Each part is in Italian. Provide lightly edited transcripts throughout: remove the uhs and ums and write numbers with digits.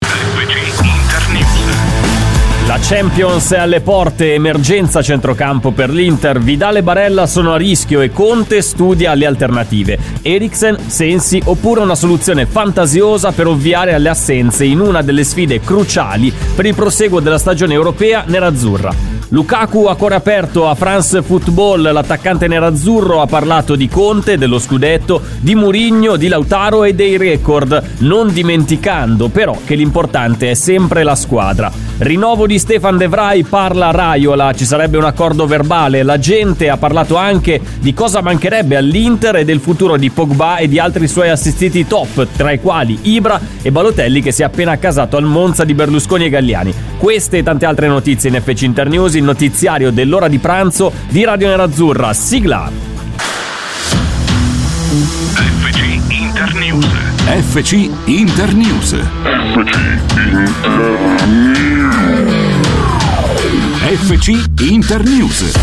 FC Internews. La Champions è alle porte, emergenza centrocampo per l'Inter, Vidal e Barella sono a rischio e Conte studia le alternative. Eriksen, Sensi oppure una soluzione fantasiosa per ovviare alle assenze in una delle sfide cruciali per il proseguo della stagione europea nerazzurra. Lukaku a cuore aperto a France Football, l'attaccante nerazzurro ha parlato di Conte, dello scudetto, di Mourinho, di Lautaro e dei record, non dimenticando però che l'importante è sempre la squadra. Rinnovo di Stefan De Vrij, parla Raiola, ci sarebbe un accordo verbale, la gente ha parlato anche di cosa mancherebbe all'Inter e del futuro di Pogba e di altri suoi assistiti top, tra i quali Ibra e Balotelli che si è appena accasato al Monza di Berlusconi e Galliani. Queste e tante altre notizie in FC Internews, il notiziario dell'ora di pranzo di Radio Nerazzurra. Sigla. FC Internews. FC Internews. FC Internews.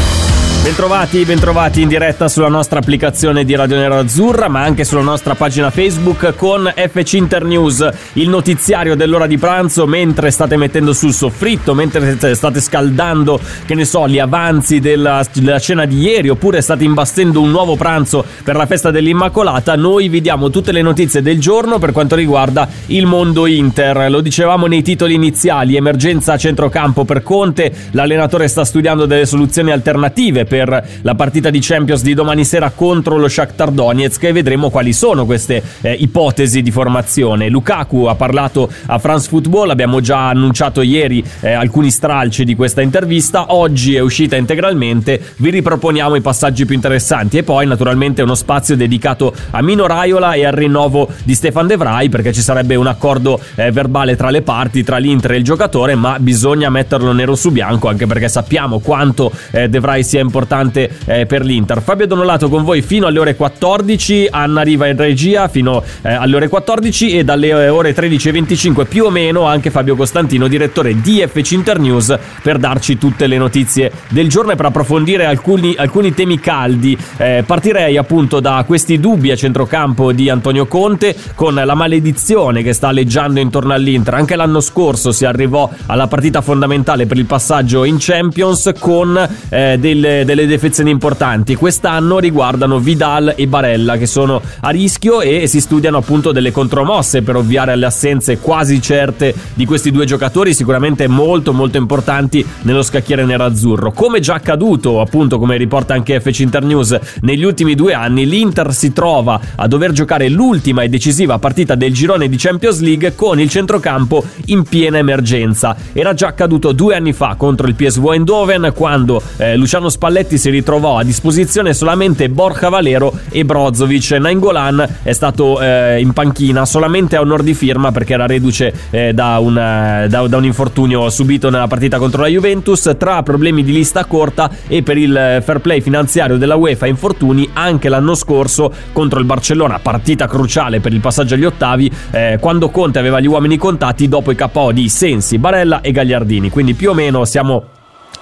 Bentrovati in diretta sulla nostra applicazione di Radio Nerazzurra, ma anche sulla nostra pagina Facebook con FC Internews, il notiziario dell'ora di pranzo mentre state mettendo sul soffritto, mentre state scaldando, che ne so, gli avanzi della cena di ieri, oppure state imbastendo un nuovo pranzo per la festa dell'Immacolata. Noi vi diamo tutte le notizie del giorno per quanto riguarda il mondo Inter. Lo dicevamo nei titoli iniziali, emergenza a centrocampo per Conte, l'allenatore sta studiando delle soluzioni alternative per la partita di Champions di domani sera contro lo Shakhtar Donetsk e vedremo quali sono queste ipotesi di formazione. Lukaku ha parlato a France Football, abbiamo già annunciato ieri alcuni stralci di questa intervista, oggi è uscita integralmente, vi riproponiamo i passaggi più interessanti e poi naturalmente uno spazio dedicato a Mino Raiola e al rinnovo di Stefan De Vrij, perché ci sarebbe un accordo verbale tra le parti, tra l'Inter e il giocatore, ma bisogna metterlo nero su bianco anche perché sappiamo quanto De Vrij sia importante per l'Inter. Fabio Donolato con voi fino alle ore 14, Anna Riva in regia fino alle ore 14 e dalle ore 13:25 più o meno anche Fabio Costantino, direttore di FC Internews, per darci tutte le notizie del giorno e per approfondire alcuni temi caldi. Partirei appunto da questi dubbi a centrocampo di Antonio Conte, con la maledizione che sta aleggiando intorno all'Inter. Anche l'anno scorso si arrivò alla partita fondamentale per il passaggio in Champions con delle defezioni importanti. Quest'anno riguardano Vidal e Barella che sono a rischio e si studiano appunto delle contromosse per ovviare alle assenze quasi certe di questi due giocatori, sicuramente molto importanti nello scacchiere nerazzurro. Come già accaduto appunto, come riporta anche FC Internews, negli ultimi 2 anni l'Inter si trova a dover giocare l'ultima e decisiva partita del girone di Champions League con il centrocampo in piena emergenza. Era già accaduto 2 anni fa contro il PSV Eindhoven, quando Luciano Spalletti si ritrovò a disposizione solamente Borja Valero e Brozovic. Nainggolan è stato in panchina solamente a onor di firma perché era reduce da un infortunio subito nella partita contro la Juventus. Tra problemi di lista corta e per il fair play finanziario della UEFA infortuni, anche l'anno scorso contro il Barcellona, partita cruciale per il passaggio agli ottavi, quando Conte aveva gli uomini contati dopo i KO di Sensi, Barella e Gagliardini. Quindi più o meno siamo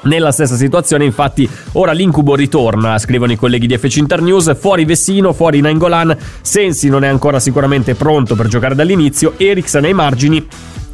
nella stessa situazione. Infatti ora l'incubo ritorna, scrivono i colleghi di FC Internews. Fuori Vessino, fuori Nainggolan, Sensi non è ancora sicuramente pronto per giocare dall'inizio, Eriksen ai margini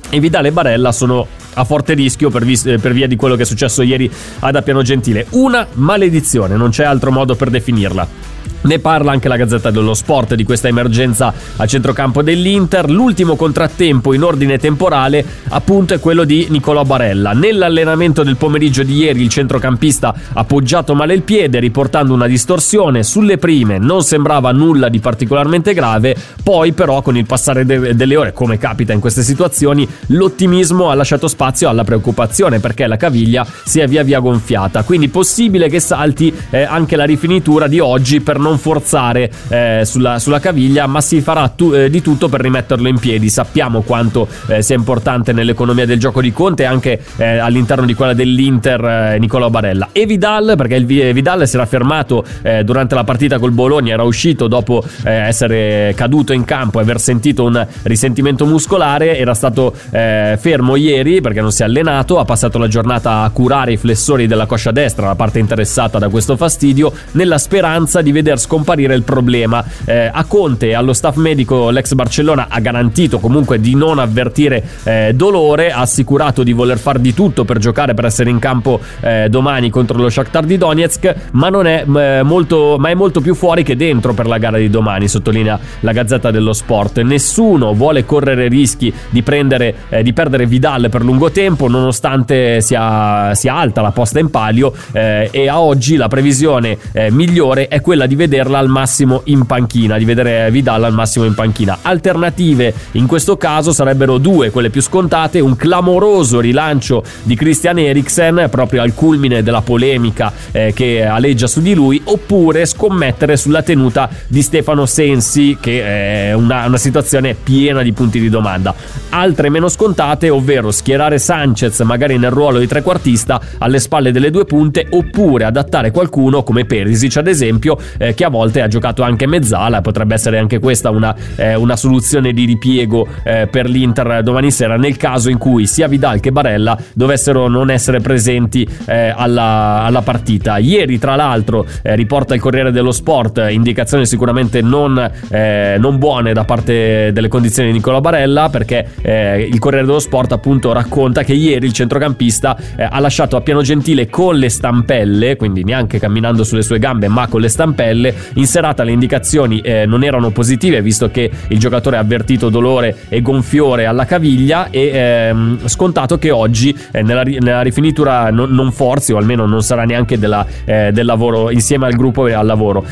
e Vidal e Barella sono a forte rischio per via di quello che è successo ieri ad Appiano Gentile. Una maledizione, non c'è altro modo per definirla. Ne parla anche la Gazzetta dello Sport di questa emergenza a centrocampo dell'Inter. L'ultimo contrattempo in ordine temporale appunto è quello di Nicolò Barella. Nell'allenamento del pomeriggio di ieri il centrocampista ha poggiato male il piede, riportando una distorsione. Sulle prime non sembrava nulla di particolarmente grave, poi però con il passare delle ore, come capita in queste situazioni, l'ottimismo ha lasciato spazio alla preoccupazione perché la caviglia si è via via gonfiata. Quindi possibile che salti anche la rifinitura di oggi per per non forzare sulla caviglia, ma si farà di tutto per rimetterlo in piedi. Sappiamo quanto sia importante nell'economia del gioco di Conte, anche all'interno di quella dell'Inter, Nicolò Barella. E Vidal, perché il Vidal si era fermato durante la partita col Bologna, era uscito dopo essere caduto in campo e aver sentito un risentimento muscolare, era stato fermo ieri perché non si è allenato, ha passato la giornata a curare i flessori della coscia destra, la parte interessata da questo fastidio, nella speranza di veder scomparire il problema. A Conte e allo staff medico l'ex Barcellona ha garantito comunque di non avvertire dolore, ha assicurato di voler far di tutto per giocare, per essere in campo domani contro lo Shakhtar di Donetsk, ma è molto più fuori che dentro per la gara di domani, sottolinea la Gazzetta dello Sport. Nessuno vuole correre rischi di perdere Vidal per lungo tempo, nonostante sia alta la posta in palio, e a oggi la previsione migliore è quella di vederla al massimo in panchina, di vedere Vidal al massimo in panchina. Alternative in questo caso sarebbero due, quelle più scontate: un clamoroso rilancio di Christian Eriksen proprio al culmine della polemica che aleggia su di lui, oppure scommettere sulla tenuta di Stefano Sensi, che è una situazione piena di punti di domanda. Altre meno scontate, ovvero schierare Sanchez magari nel ruolo di trequartista alle spalle delle due punte, oppure adattare qualcuno come Perisic ad esempio, che a volte ha giocato anche mezzala. Potrebbe essere anche questa una soluzione di ripiego per l'Inter domani sera, nel caso in cui sia Vidal che Barella dovessero non essere presenti alla partita. Ieri tra l'altro, riporta il Corriere dello Sport, indicazioni sicuramente non buone da parte delle condizioni di Nicolò Barella, perché il Corriere dello Sport appunto racconta che ieri il centrocampista ha lasciato Appiano Gentile con le stampelle, quindi neanche camminando sulle sue gambe ma con le stampelle. In serata le indicazioni non erano positive, visto che il giocatore ha avvertito dolore e gonfiore alla caviglia, e scontato che oggi nella rifinitura non forzi, o almeno non sarà neanche del lavoro, insieme al gruppo e al lavoro.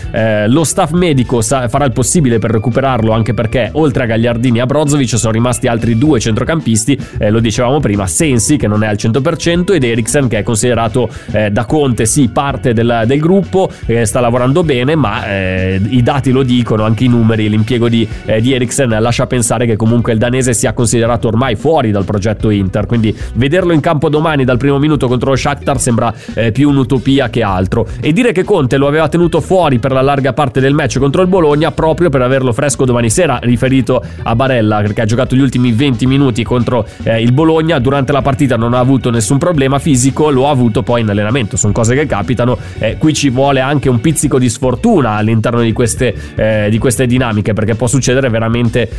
Lo staff medico farà il possibile per recuperarlo, anche perché oltre a Gagliardini e a Brozovic sono rimasti altri due centrocampisti, lo dicevamo prima, Sensi che non è al 100% ed Eriksen che è considerato da Conte sì parte del gruppo, sta lavorando bene, ma i dati lo dicono, anche i numeri. L'impiego di Eriksen lascia pensare che comunque il danese sia considerato ormai fuori dal progetto Inter, quindi vederlo in campo domani dal primo minuto contro lo Shakhtar sembra più un'utopia che altro. E dire che Conte lo aveva tenuto fuori per la larga parte del match contro il Bologna proprio per averlo fresco domani sera, riferito a Barella, perché ha giocato gli ultimi 20 minuti contro il Bologna, durante la partita non ha avuto nessun problema fisico, lo ha avuto poi in allenamento, sono cose che capitano. Qui ci vuole anche un pizzico di sfortuna all'interno di queste dinamiche, perché può succedere veramente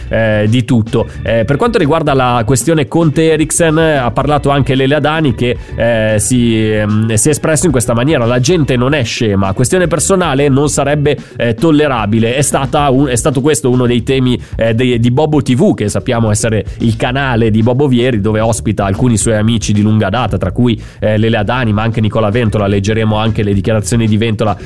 di tutto. Per quanto riguarda la questione Conte-Eriksen, ha parlato anche Lele Adani, che si è espresso in questa maniera: la gente non è scema, questione personale non sarebbe tollerabile. È stato questo uno dei temi di Bobo TV, che sappiamo essere il canale di Bobo Vieri, dove ospita alcuni suoi amici di lunga data, tra cui Lele Adani ma anche Nicola Ventola. Leggeremo anche le dichiarazioni di Ventola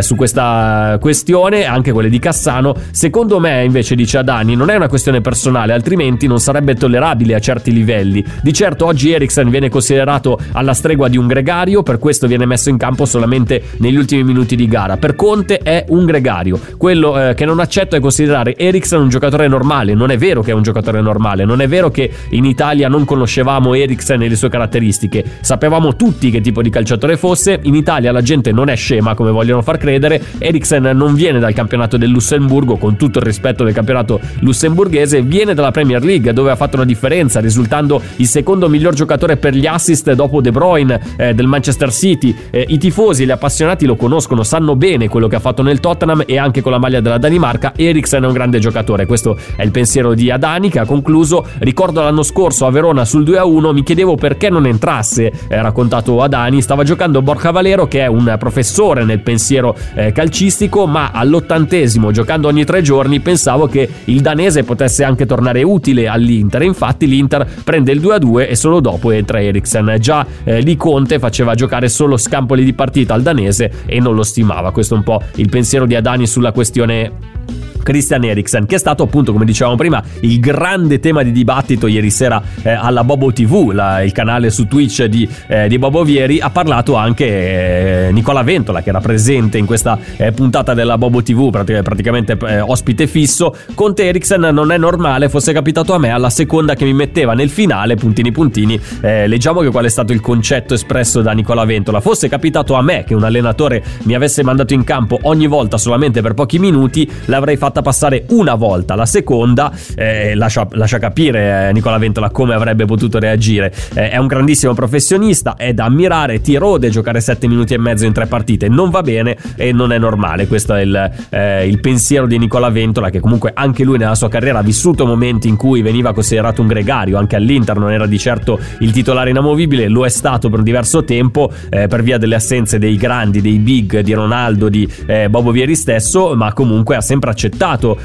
su questa questione, anche quelle di Cassano. Secondo me invece, dice Adani, non è una questione personale, altrimenti non sarebbe tollerabile a certi livelli. Di certo oggi Eriksen viene considerato alla stregua di un gregario, per questo viene messo in campo solamente negli ultimi minuti di gara. Per Conte è un gregario. Quello che non accetto è considerare Eriksen un giocatore normale. Non è vero che è un giocatore normale, non è vero che in Italia non conoscevamo Eriksen e le sue caratteristiche, sapevamo tutti che tipo di calciatore fosse. In Italia la gente non è scema come vogliono far credere. Eriksen non viene dal campionato del Lussemburgo, con tutto il rispetto del campionato lussemburghese, viene dalla Premier League, dove ha fatto una differenza risultando il secondo miglior giocatore per gli assist dopo De Bruyne del Manchester City. I tifosi, gli appassionati lo conoscono, sanno bene quello che ha fatto nel Tottenham e anche con la maglia della Danimarca. Eriksen è un grande giocatore, questo è il pensiero di Adani, che ha concluso: ricordo l'anno scorso a Verona sul 2-1, mi chiedevo perché non entrasse, raccontato Adani, stava giocando Borja Valero che è un professore nel pensiero calcistico, ma all'80° giocando ogni 3 giorni pensavo che il danese potesse anche tornare utile all'Inter. Infatti l'Inter prende il 2-2 e solo dopo entra Eriksen. Già lì Conte faceva giocare solo scampoli di partita al danese e non lo stimava. Questo è un po' il pensiero di Adani sulla questione Christian Eriksen, che è stato appunto, come dicevamo prima, il grande tema di dibattito ieri sera alla Bobo TV, il canale su Twitch di Bobo Vieri. Ha parlato anche Nicola Ventola, che era presente in questa puntata della Bobo TV, praticamente ospite fisso. Conte Eriksen non è normale, fosse capitato a me alla seconda che mi metteva nel finale, puntini puntini. Leggiamo che qual è stato il concetto espresso da Nicola Ventola. Fosse capitato a me che un allenatore mi avesse mandato in campo ogni volta solamente per pochi minuti, l'avrei fatta passare una volta, la seconda lascia capire Nicola Ventola come avrebbe potuto reagire. È un grandissimo professionista, è da ammirare, ti rode giocare 7 minuti e mezzo in 3 partite, non va bene e non è normale. Questo è il pensiero di Nicola Ventola, che comunque anche lui nella sua carriera ha vissuto momenti in cui veniva considerato un gregario. Anche all'Inter non era di certo il titolare inamovibile, lo è stato per un diverso tempo per via delle assenze dei grandi, dei big, di Ronaldo, di Bobo Vieri stesso, ma comunque ha sempre accettato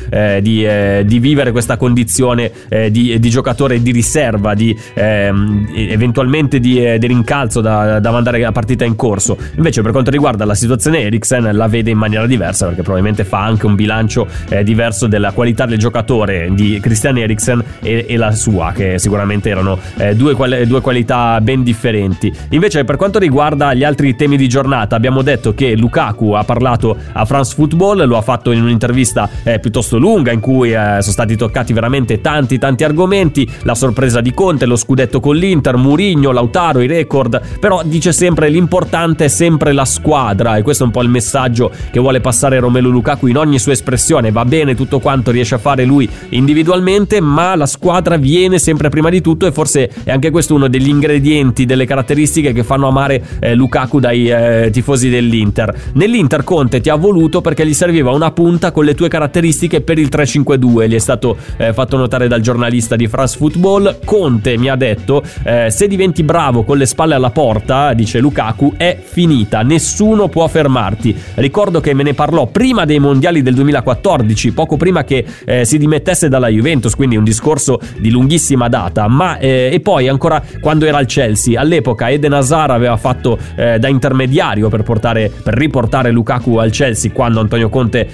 di vivere questa condizione di giocatore di riserva, di eventualmente di rincalzo da mandare la partita in corso. Invece per quanto riguarda la situazione Eriksen, la vede in maniera diversa, perché probabilmente fa anche un bilancio diverso della qualità del giocatore di Christian Eriksen e la sua, che sicuramente erano due qualità ben differenti. Invece per quanto riguarda gli altri temi di giornata, abbiamo detto che Lukaku ha parlato a France Football, lo ha fatto in un'intervista piuttosto lunga in cui sono stati toccati veramente tanti argomenti: la sorpresa di Conte, lo scudetto con l'Inter, Mourinho, Lautaro, i record. Però dice sempre l'importante è sempre la squadra, e questo è un po' il messaggio che vuole passare Romelu Lukaku in ogni sua espressione. Va bene tutto quanto riesce a fare lui individualmente, ma la squadra viene sempre prima di tutto, e forse è anche questo uno degli ingredienti, delle caratteristiche che fanno amare Lukaku dai tifosi dell'Inter. Nell'Inter Conte ti ha voluto perché gli serviva una punta con le tue caratteristiche per il 3-5-2, gli è stato fatto notare dal giornalista di France Football. Conte mi ha detto se diventi bravo con le spalle alla porta, dice Lukaku, è finita, nessuno può fermarti. Ricordo che me ne parlò prima dei mondiali del 2014, poco prima che si dimettesse dalla Juventus, quindi un discorso di lunghissima data, ma e poi ancora quando era al Chelsea. All'epoca Eden Hazard aveva fatto da intermediario per riportare Lukaku al Chelsea quando Antonio Conte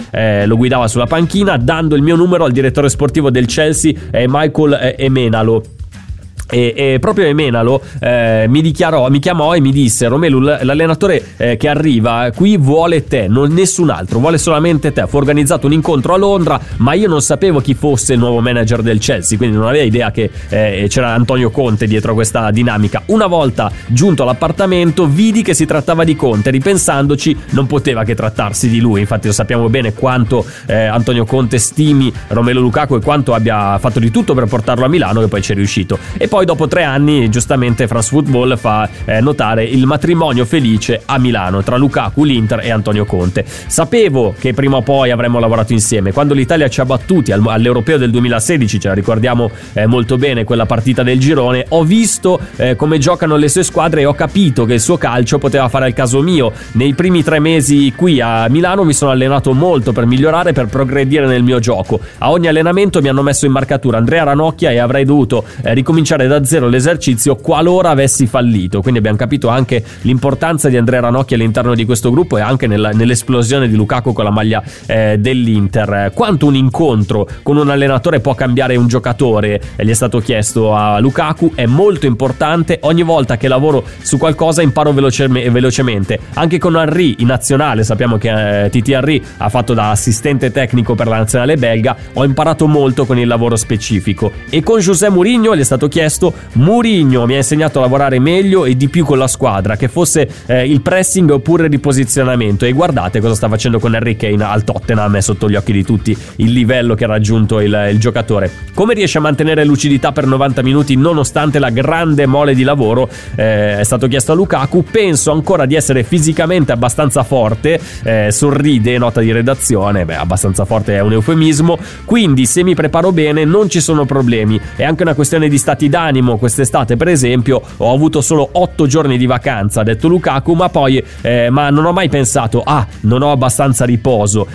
lo guidava sulla panchina, dando il mio numero al direttore sportivo del Chelsea Michael Emenalo. E proprio Emenalo mi chiamò e mi disse: Romelu, l'allenatore che arriva qui vuole te, non nessun altro, vuole solamente te. Fu organizzato un incontro a Londra, ma io non sapevo chi fosse il nuovo manager del Chelsea, quindi non avevo idea che c'era Antonio Conte dietro questa dinamica. Una volta giunto all'appartamento vidi che si trattava di Conte, ripensandoci non poteva che trattarsi di lui. Infatti lo sappiamo bene quanto Antonio Conte stimi Romelu Lukaku e quanto abbia fatto di tutto per portarlo a Milano, che poi c'è riuscito. E poi dopo 3 anni, giustamente, France Football fa notare il matrimonio felice a Milano tra Lukaku, l'Inter e Antonio Conte. Sapevo che prima o poi avremmo lavorato insieme. Quando l'Italia ci ha battuti all'Europeo del 2016, ce la ricordiamo molto bene quella partita del girone, ho visto come giocano le sue squadre e ho capito che il suo calcio poteva fare al caso mio. Nei primi 3 mesi qui a Milano mi sono allenato molto per migliorare, per progredire nel mio gioco. A ogni allenamento mi hanno messo in marcatura Andrea Ranocchia e avrei dovuto ricominciare da zero l'esercizio qualora avessi fallito. Quindi abbiamo capito anche l'importanza di Andrea Ranocchia all'interno di questo gruppo e anche nell'esplosione di Lukaku con la maglia dell'Inter. Quanto un incontro con un allenatore può cambiare un giocatore, gli è stato chiesto a Lukaku, è molto importante. Ogni volta che lavoro su qualcosa imparo velocemente. Anche con Henry in nazionale, sappiamo che Titi Henry ha fatto da assistente tecnico per la nazionale belga, ho imparato molto con il lavoro specifico. E con José Mourinho gli è stato chiesto: Mourinho mi ha insegnato a lavorare meglio e di più con la squadra, che fosse il pressing oppure il riposizionamento. E guardate cosa sta facendo con Harry Kane al Tottenham, è sotto gli occhi di tutti il livello che ha raggiunto il giocatore. Come riesce a mantenere lucidità per 90 minuti nonostante la grande mole di lavoro, è stato chiesto a Lukaku. Penso ancora di essere fisicamente abbastanza forte, sorride, nota di redazione. Abbastanza forte è un eufemismo, quindi se mi preparo bene non ci sono problemi. È anche una questione di stati d'animo, d'animo. Quest'estate, per esempio, ho avuto solo 8 giorni di vacanza, ha detto Lukaku, ma poi ma non ho mai pensato non ho abbastanza riposo,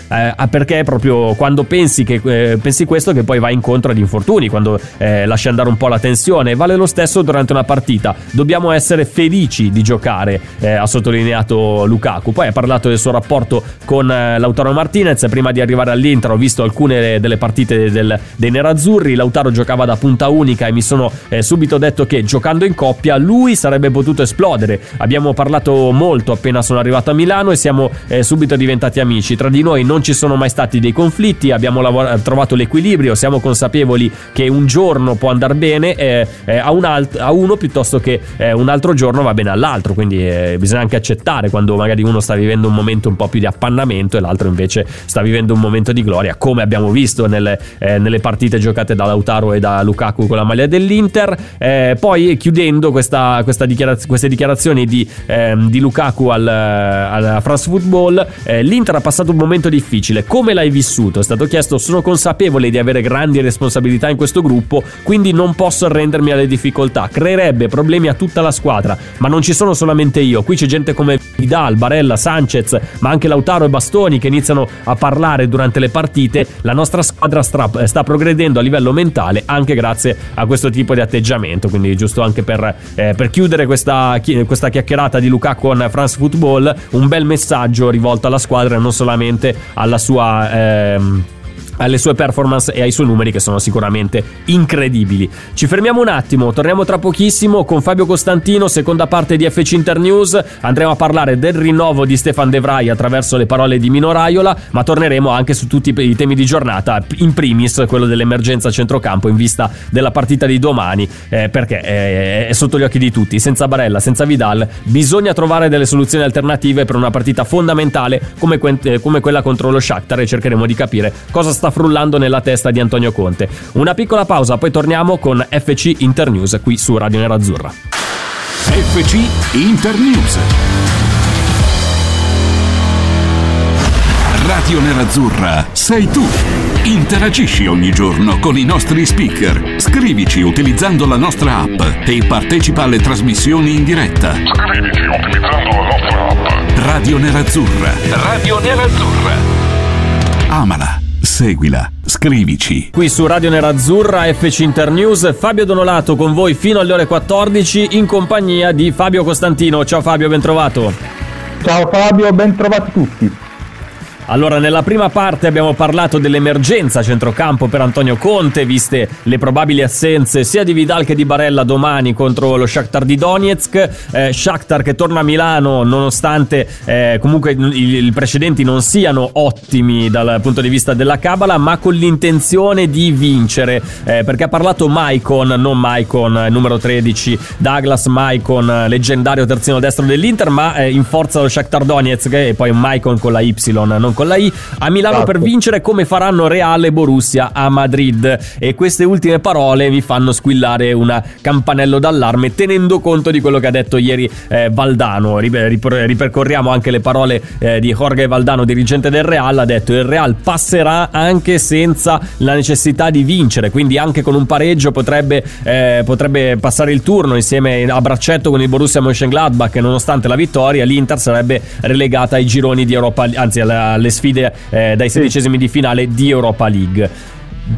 perché proprio quando pensi questo che poi vai incontro ad infortuni, quando lasci andare un po' la tensione. Vale lo stesso durante una partita, dobbiamo essere felici di giocare, ha sottolineato Lukaku. Poi ha parlato del suo rapporto con Lautaro Martinez. Prima di arrivare all'Inter ho visto alcune delle partite dei nerazzurri. Lautaro giocava da punta unica e mi sono subito detto che giocando in coppia lui sarebbe potuto esplodere. Abbiamo parlato molto appena sono arrivato a Milano e siamo subito diventati amici. Tra di noi non ci sono mai stati dei conflitti, abbiamo trovato l'equilibrio, siamo consapevoli che un giorno può andar bene a uno piuttosto che un altro giorno va bene all'altro, quindi bisogna anche accettare quando magari uno sta vivendo un momento un po' più di appannamento e l'altro invece sta vivendo un momento di gloria, come abbiamo visto nelle partite giocate da Lautaro e da Lukaku con la maglia dell'Inter. Poi chiudendo queste dichiarazioni di Lukaku alla France Football, l'Inter ha passato un momento difficile, come l'hai vissuto? È stato chiesto. Sono consapevole di avere grandi responsabilità in questo gruppo, quindi non posso arrendermi alle difficoltà, creerebbe problemi a tutta la squadra, ma non ci sono solamente io, qui c'è gente come Vidal, Barella, Sanchez, ma anche Lautaro e Bastoni che iniziano a parlare durante le partite. La nostra squadra sta progredendo a livello mentale anche grazie a questo tipo di atteggiamento. Quindi giusto anche per chiudere questa chiacchierata di Lukaku con France Football, un bel messaggio rivolto alla squadra e non solamente alla sua alle sue performance e ai suoi numeri che sono sicuramente incredibili. Ci fermiamo un attimo, torniamo tra pochissimo con Fabio Costantino, seconda parte di FC Internews. Andremo a parlare del rinnovo di Stefan De Vrij attraverso le parole di Mino Raiola, ma torneremo anche su tutti i temi di giornata, in primis quello dell'emergenza centrocampo in vista della partita di domani, perché è sotto gli occhi di tutti, senza Barella, senza Vidal bisogna trovare delle soluzioni alternative per una partita fondamentale come quella contro lo Shakhtar, e cercheremo di capire cosa sta frullando nella testa di Antonio Conte. Una piccola pausa, poi torniamo con FC Internews qui su Radio Nerazzurra. FC Internews, Radio Nerazzurra sei tu. Interagisci ogni giorno con i nostri speaker, scrivici utilizzando la nostra app e partecipa alle trasmissioni in diretta. Scrivici utilizzando la nostra app. Radio Nerazzurra, Radio Nerazzurra, amala, seguila, scrivici. Qui su Radio Nerazzurra, FC Internews, Fabio Donolato con voi fino alle ore 14 in compagnia di Fabio Costantino. Ciao Fabio, ben trovato. Ciao Fabio, ben trovati tutti. Allora, nella prima parte abbiamo parlato dell'emergenza centrocampo per Antonio Conte, viste le probabili assenze sia di Vidal che di Barella domani contro lo Shakhtar di Donetsk. Shakhtar che torna a Milano nonostante comunque i precedenti non siano ottimi dal punto di vista della cabala, ma con l'intenzione di vincere, perché ha parlato Maicon, numero 13, Douglas Maicon, leggendario terzino destro dell'Inter, ma in forza lo Shakhtar Donetsk, e poi Maicon con la Y, non con la I, a Milano, esatto, per vincere come faranno Real e Borussia a Madrid. E queste ultime parole mi fanno squillare un campanello d'allarme, tenendo conto di quello che ha detto ieri Valdano. Ripercorriamo anche le parole di Jorge Valdano, dirigente del Real. Ha detto: il Real passerà anche senza la necessità di vincere, quindi anche con un pareggio potrebbe passare il turno insieme a braccetto con il Borussia Mönchengladbach, e nonostante la vittoria l'Inter sarebbe relegata ai gironi di Europa, anzi alle sfide dai sedicesimi di finale di Europa League.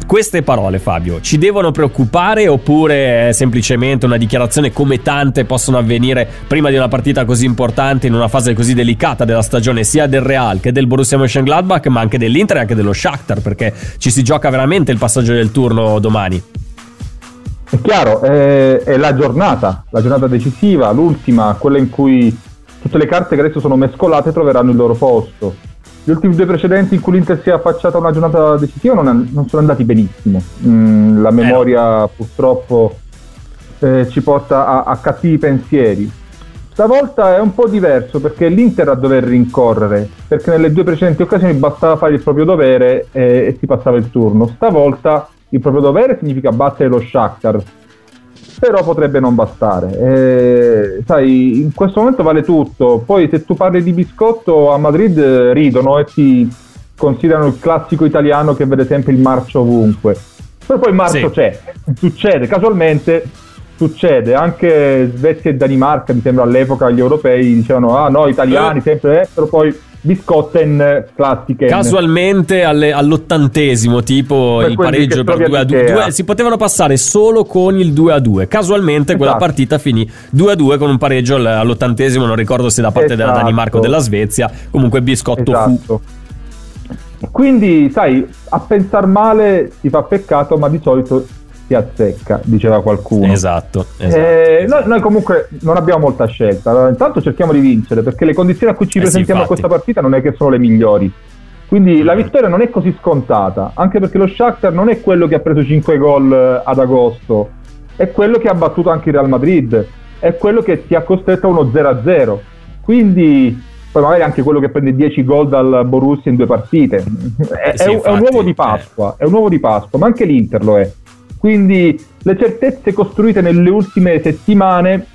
Queste parole, Fabio, ci devono preoccupare oppure è semplicemente una dichiarazione, come tante possono avvenire prima di una partita così importante, in una fase così delicata della stagione, sia del Real che del Borussia Mönchengladbach, ma anche dell'Inter e anche dello Shakhtar, perché ci si gioca veramente il passaggio del turno domani? È chiaro, è la giornata decisiva, l'ultima, quella in cui tutte le carte che adesso sono mescolate troveranno il loro posto. Gli ultimi due precedenti in cui l'Inter si è affacciata a una giornata decisiva non sono andati benissimo. La memoria purtroppo ci porta a cattivi pensieri. Stavolta è un po' diverso, perché l'Inter a dover rincorrere, perché nelle due precedenti occasioni bastava fare il proprio dovere e si passava il turno. Stavolta il proprio dovere significa battere lo Shakhtar, però potrebbe non bastare. Sai, in questo momento vale tutto. Poi se tu parli di biscotto a Madrid ridono e ti considerano il classico italiano che vede sempre il marcio ovunque, però poi il marcio c'è, succede casualmente succede anche Svezia e Danimarca, mi sembra all'epoca gli europei dicevano "ah no, italiani sempre estero", poi biscotten classiche. Casualmente all'80° tipo per il pareggio per 2-2, si potevano passare solo con il 2-2. Casualmente esatto. Quella partita finì 2-2 con un pareggio all'80°, non ricordo se da parte esatto. della Danimarca o della Svezia, comunque biscotto esatto. fu. Quindi sai, a pensar male si fa peccato, ma di solito si azzecca, diceva qualcuno. Esatto. Noi comunque non abbiamo molta scelta. Allora, intanto cerchiamo di vincere, perché le condizioni a cui ci presentiamo a questa partita non è che sono le migliori, quindi la vittoria non è così scontata, anche perché lo Shakhtar non è quello che ha preso 5 gol ad agosto, è quello che ha battuto anche il Real Madrid, è quello che ti ha costretto a uno 0-0, quindi poi magari anche quello che prende 10 gol dal Borussia in 2 partite è un uovo di Pasqua, è un uovo di Pasqua, ma anche l'Inter lo è. Quindi le certezze costruite nelle ultime settimane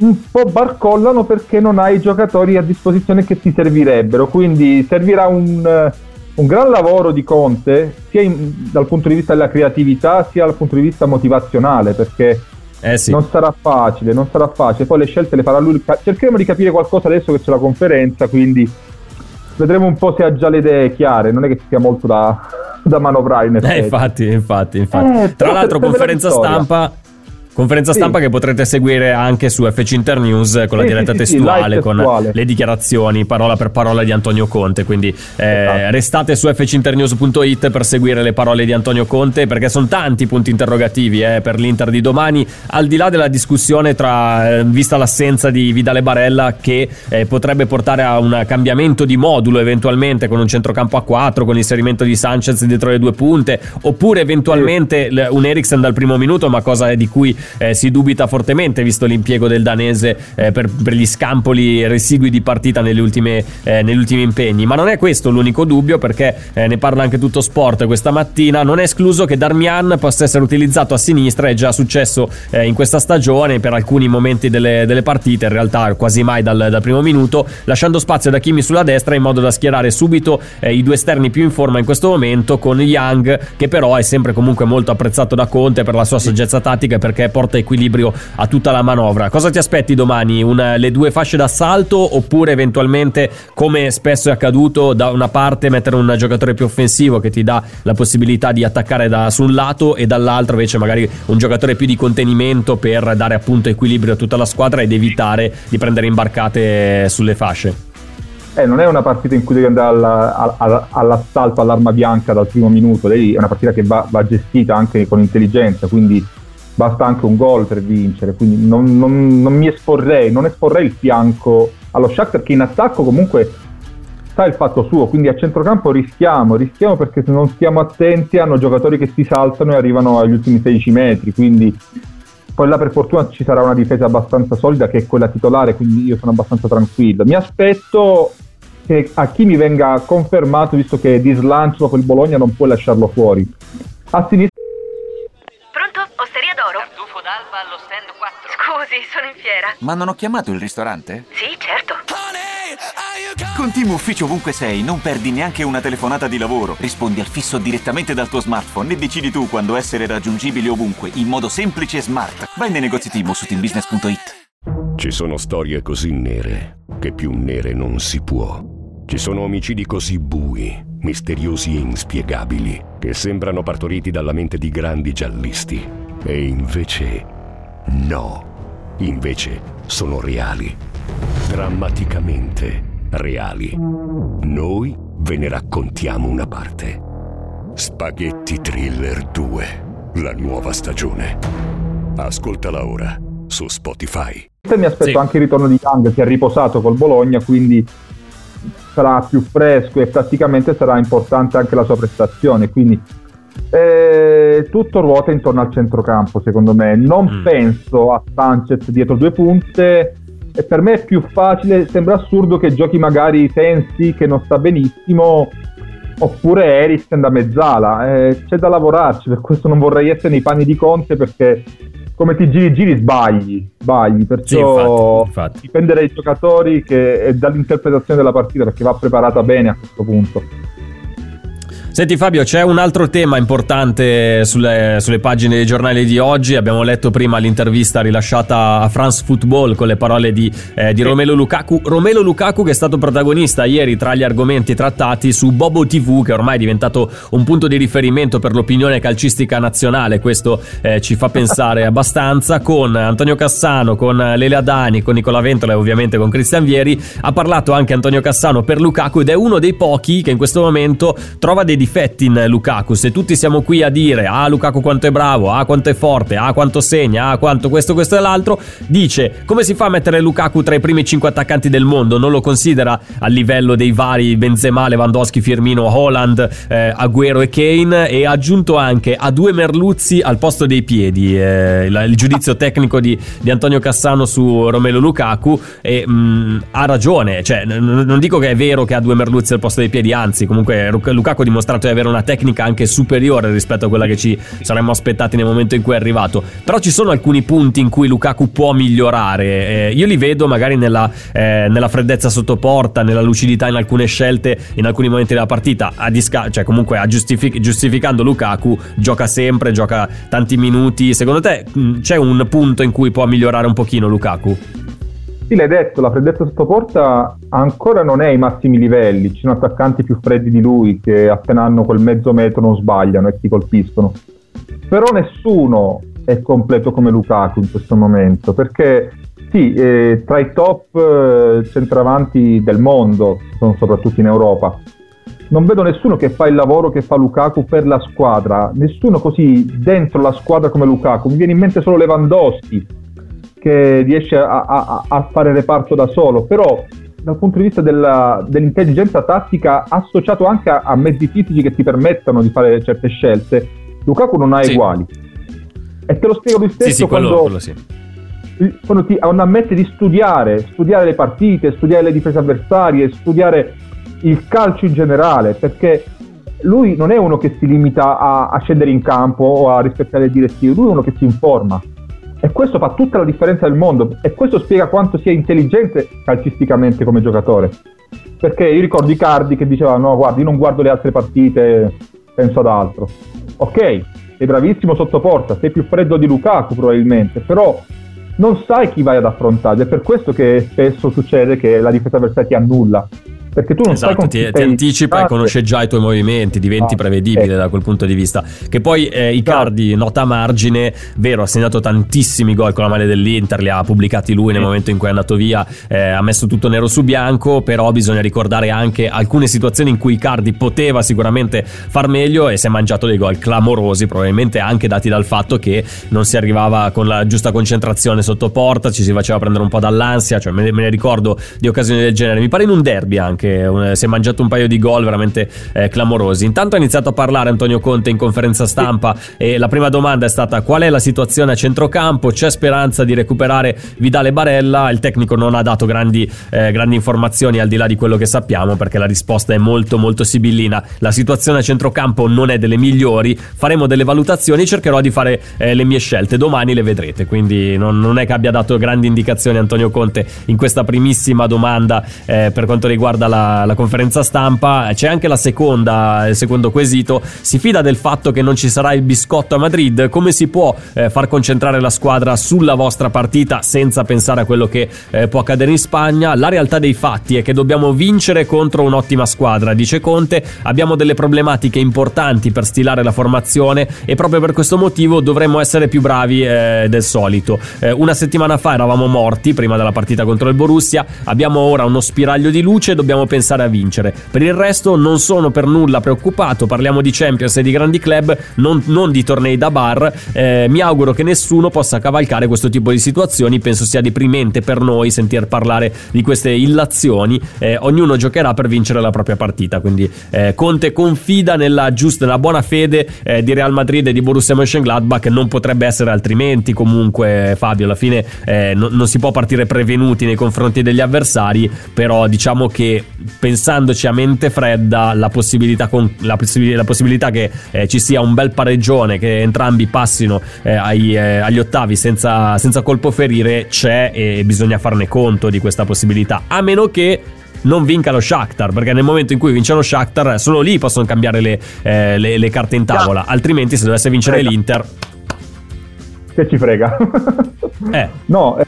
un po' barcollano, perché non hai i giocatori a disposizione che ti servirebbero, quindi servirà un gran lavoro di Conte, sia dal punto di vista della creatività sia dal punto di vista motivazionale, perché non sarà facile, poi le scelte le farà lui. Cercheremo di capire qualcosa adesso che c'è la conferenza, quindi vedremo un po' se ha già le idee chiare, non è che ci sia molto da manovrare in effetti. Infatti. Tra l'altro conferenza stampa che potrete seguire anche su FC Internews con la diretta testuale, con le dichiarazioni parola per parola di Antonio Conte, quindi esatto. Restate su fcinternews.it per seguire le parole di Antonio Conte, perché sono tanti punti interrogativi per l'Inter di domani, al di là della discussione vista l'assenza di Vidal Barella, che potrebbe portare a un cambiamento di modulo eventualmente con un centrocampo a 4, con l'inserimento di Sanchez dietro le 2 punte, oppure eventualmente un Eriksen dal primo minuto, ma cosa di cui si dubita fortemente, visto l'impiego del danese per gli scampoli residui di partita negli ultimi impegni. Ma non è questo l'unico dubbio, perché ne parla anche Tutto Sport questa mattina. Non è escluso che Darmian possa essere utilizzato a sinistra, è già successo in questa stagione per alcuni momenti delle partite, in realtà quasi mai dal primo minuto, lasciando spazio ad Hakimi sulla destra, in modo da schierare subito i 2 esterni più in forma in questo momento, con Young, che però è sempre comunque molto apprezzato da Conte per la sua saggezza tattica, perché porta equilibrio a tutta la manovra. Cosa ti aspetti domani? Le 2 fasce d'assalto, oppure eventualmente, come spesso è accaduto, da una parte mettere un giocatore più offensivo che ti dà la possibilità di attaccare su un lato, e dall'altro invece magari un giocatore più di contenimento per dare appunto equilibrio a tutta la squadra ed evitare di prendere imbarcate sulle fasce? Non è una partita in cui devi andare all'assalto all'arma bianca dal primo minuto, è una partita che va gestita anche con intelligenza, quindi basta anche un gol per vincere, quindi non esporrei il fianco allo Shakhtar, che in attacco comunque sta il fatto suo, quindi a centrocampo rischiamo, perché se non stiamo attenti hanno giocatori che si saltano e arrivano agli ultimi 16 metri, quindi poi là per fortuna ci sarà una difesa abbastanza solida, che è quella titolare, quindi io sono abbastanza tranquillo. Mi aspetto che Hakimi venga confermato, visto che di slancio dopo il Bologna non puoi lasciarlo fuori. A sinistra allo stand 4. Scusi, sono in fiera. Ma non ho chiamato il ristorante? Sì, certo. Con TIM Ufficio Ovunque Sei non perdi neanche una telefonata di lavoro. Rispondi al fisso direttamente dal tuo smartphone e decidi tu quando essere raggiungibile ovunque, in modo semplice e smart. Vai nei negozi TIM o su timbusiness.it. Ci sono storie così nere che più nere non si può. Ci sono omicidi così bui, misteriosi e inspiegabili, che sembrano partoriti dalla mente di grandi giallisti. E invece no, sono reali, drammaticamente reali. Noi ve ne raccontiamo una parte. Spaghetti Thriller 2, la nuova stagione. Ascoltala ora su Spotify. Mi aspetto anche il ritorno di Young, che ha riposato col Bologna, quindi sarà più fresco e praticamente sarà importante anche la sua prestazione, quindi tutto ruota intorno al centrocampo, secondo me. Non penso a Sanchez dietro 2 punte, e per me è più facile, sembra assurdo, che giochi magari Sensi, che non sta benissimo, oppure Eriksen da mezzala. C'è da lavorarci, per questo non vorrei essere nei panni di Conte, perché come ti giri sbagli, perciò infatti. Dipende dai giocatori e dall'interpretazione della partita, perché va preparata bene a questo punto. Senti Fabio, c'è un altro tema importante sulle pagine dei giornali di oggi. Abbiamo letto prima l'intervista rilasciata a France Football con le parole di Romelu Lukaku. Romelu Lukaku che è stato protagonista ieri tra gli argomenti trattati su Bobo TV, che ormai è diventato un punto di riferimento per l'opinione calcistica nazionale. Questo ci fa pensare abbastanza, con Antonio Cassano, con Lele Adani, con Nicola Ventola e ovviamente con Cristian Vieri. Ha parlato anche Antonio Cassano per Lukaku ed è uno dei pochi che in questo momento trova dei difetti in Lukaku. Se tutti siamo qui a dire Lukaku quanto è bravo, quanto è forte, quanto segna, quanto questo e l'altro, dice: come si fa a mettere Lukaku tra i primi 5 attaccanti del mondo? Non lo considera a livello dei vari Benzema, Lewandowski, Firmino, Haaland, Agüero e Kane. E ha aggiunto anche a due merluzzi al posto dei piedi. Il giudizio tecnico di Antonio Cassano su Romelu Lukaku, e ha ragione, cioè non dico che è vero che ha due merluzzi al posto dei piedi, anzi comunque Lukaku dimostra di avere una tecnica anche superiore rispetto a quella che ci saremmo aspettati nel momento in cui è arrivato. Però ci sono alcuni punti in cui Lukaku può migliorare, io li vedo magari nella freddezza sotto porta, nella lucidità in alcune scelte, in alcuni momenti della partita, cioè comunque giustificando Lukaku gioca tanti minuti. Secondo te c'è un punto in cui può migliorare un pochino Lukaku? Sì, l'hai detto, la freddezza sotto porta ancora non è ai massimi livelli, ci sono attaccanti più freddi di lui che appena hanno quel mezzo metro non sbagliano e ti colpiscono, però nessuno è completo come Lukaku in questo momento, perché sì, tra i top centravanti del mondo, sono soprattutto in Europa, non vedo nessuno che fa il lavoro che fa Lukaku per la squadra, nessuno così dentro la squadra come Lukaku. Mi viene in mente solo Lewandowski, che riesce a fare reparto da solo, però dal punto di vista dell'intelligenza tattica, associato anche a mezzi fisici che ti permettano di fare certe scelte, Lukaku non ha uguali. E te lo spiego lui stesso quando ti ammette di studiare le partite, studiare le difese avversarie, studiare il calcio in generale, perché lui non è uno che si limita a scendere in campo o a rispettare le direttive, lui è uno che si informa. E questo fa tutta la differenza del mondo, e questo spiega quanto sia intelligente calcisticamente come giocatore. Perché io ricordo Icardi che diceva: no, guarda, io non guardo le altre partite, penso ad altro. Ok, sei bravissimo sotto porta, sei più freddo di Lukaku probabilmente, però non sai chi vai ad affrontare. È per questo che spesso succede che la difesa avversaria ti annulla, perché tu non ti anticipa e conosce già i tuoi movimenti, diventi prevedibile da quel punto di vista. Che poi Icardi, nota a margine, vero, ha segnato tantissimi gol con la maglia dell'Inter, li ha pubblicati lui nel momento in cui è andato via, ha messo tutto nero su bianco, però bisogna ricordare anche alcune situazioni in cui Icardi poteva sicuramente far meglio e si è mangiato dei gol clamorosi, probabilmente anche dati dal fatto che non si arrivava con la giusta concentrazione sotto porta, ci si faceva prendere un po' dall'ansia, cioè me ne ricordo di occasioni del genere, mi pare in un derby anche, che si è mangiato un paio di gol veramente clamorosi. Intanto ha iniziato a parlare Antonio Conte in conferenza stampa e la prima domanda è stata: qual è la situazione a centrocampo? C'è speranza di recuperare Vidal Barella? Il tecnico non ha dato grandi informazioni al di là di quello che sappiamo, perché la risposta è molto molto sibillina. La situazione a centrocampo non è delle migliori, faremo delle valutazioni, cercherò di fare le mie scelte, domani le vedrete. Quindi non è che abbia dato grandi indicazioni Antonio Conte in questa primissima domanda per quanto riguarda la conferenza stampa. C'è anche il secondo quesito: si fida del fatto che non ci sarà il biscotto a Madrid? Come si può far concentrare la squadra sulla vostra partita senza pensare a quello che può accadere in Spagna? La realtà dei fatti è che dobbiamo vincere contro un'ottima squadra, dice Conte. Abbiamo delle problematiche importanti per stilare la formazione e proprio per questo motivo dovremmo essere più bravi del solito. Una settimana fa eravamo morti prima della partita contro il Borussia, abbiamo ora uno spiraglio di luce, dobbiamo pensare a vincere. Per il resto non sono per nulla preoccupato, parliamo di Champions e di grandi club, non di tornei da bar. Mi auguro che nessuno possa cavalcare questo tipo di situazioni, penso sia deprimente per noi sentir parlare di queste illazioni, ognuno giocherà per vincere la propria partita. Quindi Conte confida nella buona fede di Real Madrid e di Borussia Mönchengladbach, non potrebbe essere altrimenti. Comunque Fabio, alla fine non si può partire prevenuti nei confronti degli avversari, però diciamo che pensandoci a mente fredda, la possibilità che ci sia un bel pareggione, che entrambi passino agli ottavi senza colpo ferire c'è, e bisogna farne conto di questa possibilità, a meno che non vinca lo Shakhtar, perché nel momento in cui vince lo Shakhtar solo lì possono cambiare le carte in tavola, altrimenti se dovesse vincere l'Inter, che ci frega. No,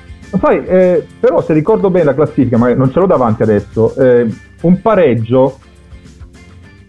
sai, però se ricordo bene la classifica, ma non ce l'ho davanti adesso, un pareggio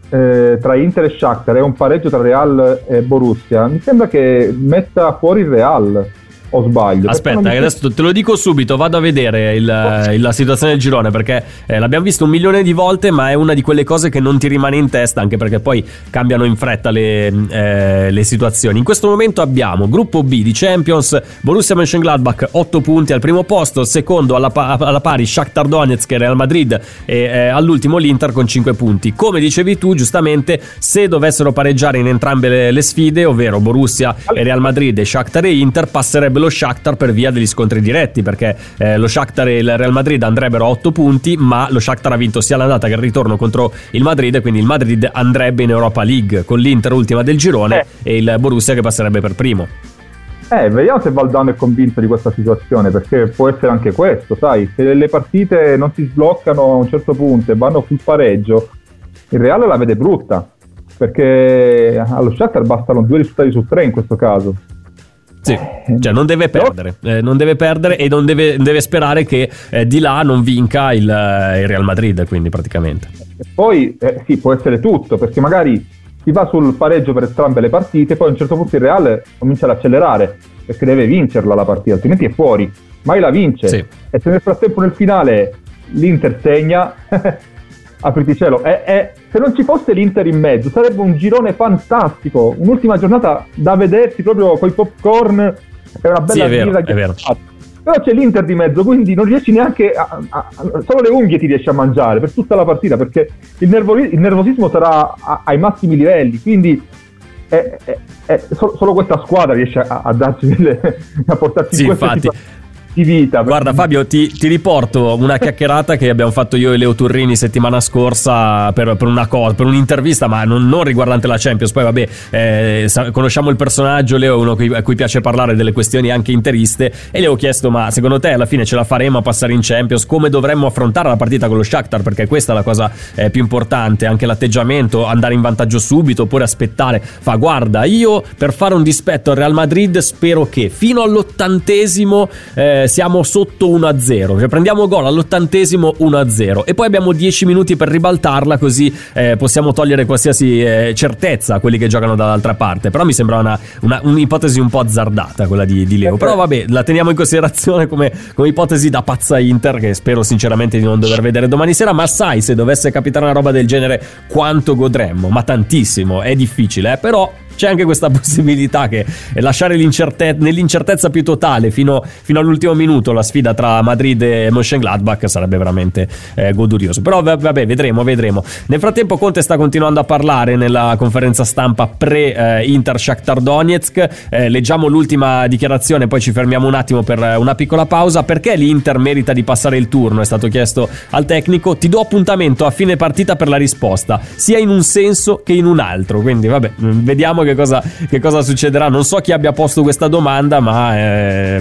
tra Inter e Shakhtar e un pareggio tra Real e Borussia mi sembra che metta fuori il Real, o sbaglio? Aspetta, adesso te lo dico subito, vado a vedere la situazione del girone, perché l'abbiamo visto 1 milione di volte, ma è una di quelle cose che non ti rimane in testa, anche perché poi cambiano in fretta le situazioni. In questo momento abbiamo gruppo B di Champions, Borussia Mönchengladbach 8 punti al primo posto, secondo alla pari Shakhtar Donetsk e Real Madrid, e all'ultimo l'Inter con 5 punti. Come dicevi tu giustamente, se dovessero pareggiare in entrambe le sfide, ovvero Borussia e Real Madrid e Shakhtar e Inter, passerebbero lo Shakhtar per via degli scontri diretti, perché lo Shakhtar e il Real Madrid andrebbero a 8 punti, ma lo Shakhtar ha vinto sia l'andata che il ritorno contro il Madrid, e quindi il Madrid andrebbe in Europa League con l'Inter ultima del girone e il Borussia che passerebbe per primo. Vediamo se Valdano è convinto di questa situazione, perché può essere anche questo, sai, se le partite non si sbloccano a un certo punto e vanno sul pareggio, il Real la vede brutta, perché allo Shakhtar bastano 2 risultati su 3 in questo caso. Sì, cioè non deve perdere, non deve perdere e non deve sperare che di là non vinca il Real Madrid, quindi praticamente. Poi sì, può essere tutto, perché magari si va sul pareggio per entrambe le partite, poi a un certo punto il Real comincia ad accelerare, perché deve vincerla la partita, altrimenti è fuori, mai la vince. Sì. E se nel frattempo nel finale l'Inter segna, apriti cielo, se non ci fosse l'Inter in mezzo sarebbe un girone fantastico, un'ultima giornata da vedersi proprio coi popcorn, è una bella vero. Però c'è l'Inter di mezzo, quindi non riesci neanche solo le unghie ti riesci a mangiare per tutta la partita, perché il nervosismo sarà ai massimi livelli, quindi solo questa squadra riesce a darci a portarci di vita. Guarda Fabio, ti riporto una chiacchierata che abbiamo fatto io e Leo Turrini settimana scorsa per un'intervista, ma non riguardante la Champions. Poi vabbè, conosciamo il personaggio, Leo è uno a cui piace parlare delle questioni anche interiste, e le ho chiesto: ma secondo te alla fine ce la faremo a passare in Champions? Come dovremmo affrontare la partita con lo Shakhtar? Perché questa è la cosa più importante, anche l'atteggiamento, andare in vantaggio subito oppure aspettare. Fa: guarda, io per fare un dispetto al Real Madrid spero che fino all'80° siamo sotto 1-0, cioè prendiamo gol all'80° 1-0 e poi abbiamo 10 minuti per ribaltarla, così possiamo togliere qualsiasi certezza a quelli che giocano dall'altra parte. Però mi sembra un'ipotesi un po' azzardata quella di Leo, però vabbè, la teniamo in considerazione come ipotesi da pazza Inter, che spero sinceramente di non dover vedere domani sera. Ma sai, se dovesse capitare una roba del genere quanto godremmo? Ma tantissimo, è difficile, però c'è anche questa possibilità, che lasciare nell'incertezza più totale fino all'ultimo minuto la sfida tra Madrid e Mönchengladbach sarebbe veramente godurioso. Però vabbè, vedremo. Nel frattempo Conte sta continuando a parlare nella conferenza stampa pre-Inter Shakhtar Donetsk. Leggiamo l'ultima dichiarazione, poi ci fermiamo un attimo per una piccola pausa. Perché l'Inter merita di passare il turno? È stato chiesto al tecnico. Ti do appuntamento a fine partita per la risposta, sia in un senso che in un altro. Quindi vabbè, vediamo che cosa succederà. Non so chi abbia posto questa domanda, ma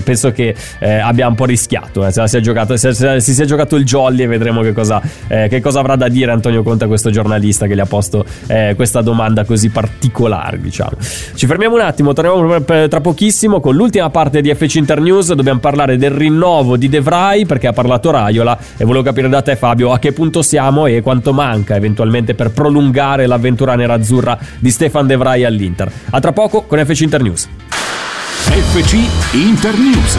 penso che abbia un po' rischiato, si sia giocato il jolly, e vedremo che cosa avrà da dire Antonio Conte a questo giornalista che gli ha posto questa domanda così particolare, diciamo. Ci fermiamo un attimo, torniamo tra pochissimo con l'ultima parte di FC Internews. Dobbiamo parlare del rinnovo di De Vrij, perché ha parlato Raiola, e volevo capire da te Fabio a che punto siamo e quanto manca eventualmente per prolungare l'avventura nerazzurra di Stefan De Vrij all'Inter. A tra poco con FC Internews. FC Internews.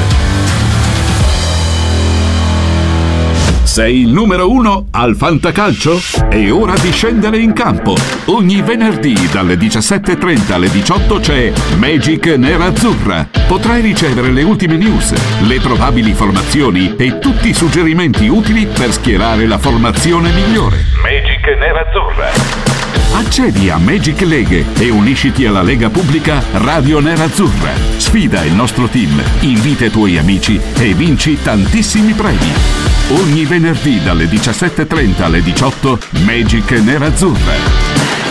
Sei il numero 1 al fantacalcio? È ora di scendere in campo. Ogni venerdì dalle 17:30 alle 18 c'è Magic Nerazzurra. Potrai ricevere le ultime news, le probabili formazioni e tutti i suggerimenti utili per schierare la formazione migliore. Magic Nerazzurra. Accedi a Magic Leghe e unisciti alla Lega Pubblica Radio Nerazzurra. Sfida il nostro team, invita i tuoi amici e vinci tantissimi premi. Ogni venerdì dalle 17:30 alle 18 Magic Nerazzurra.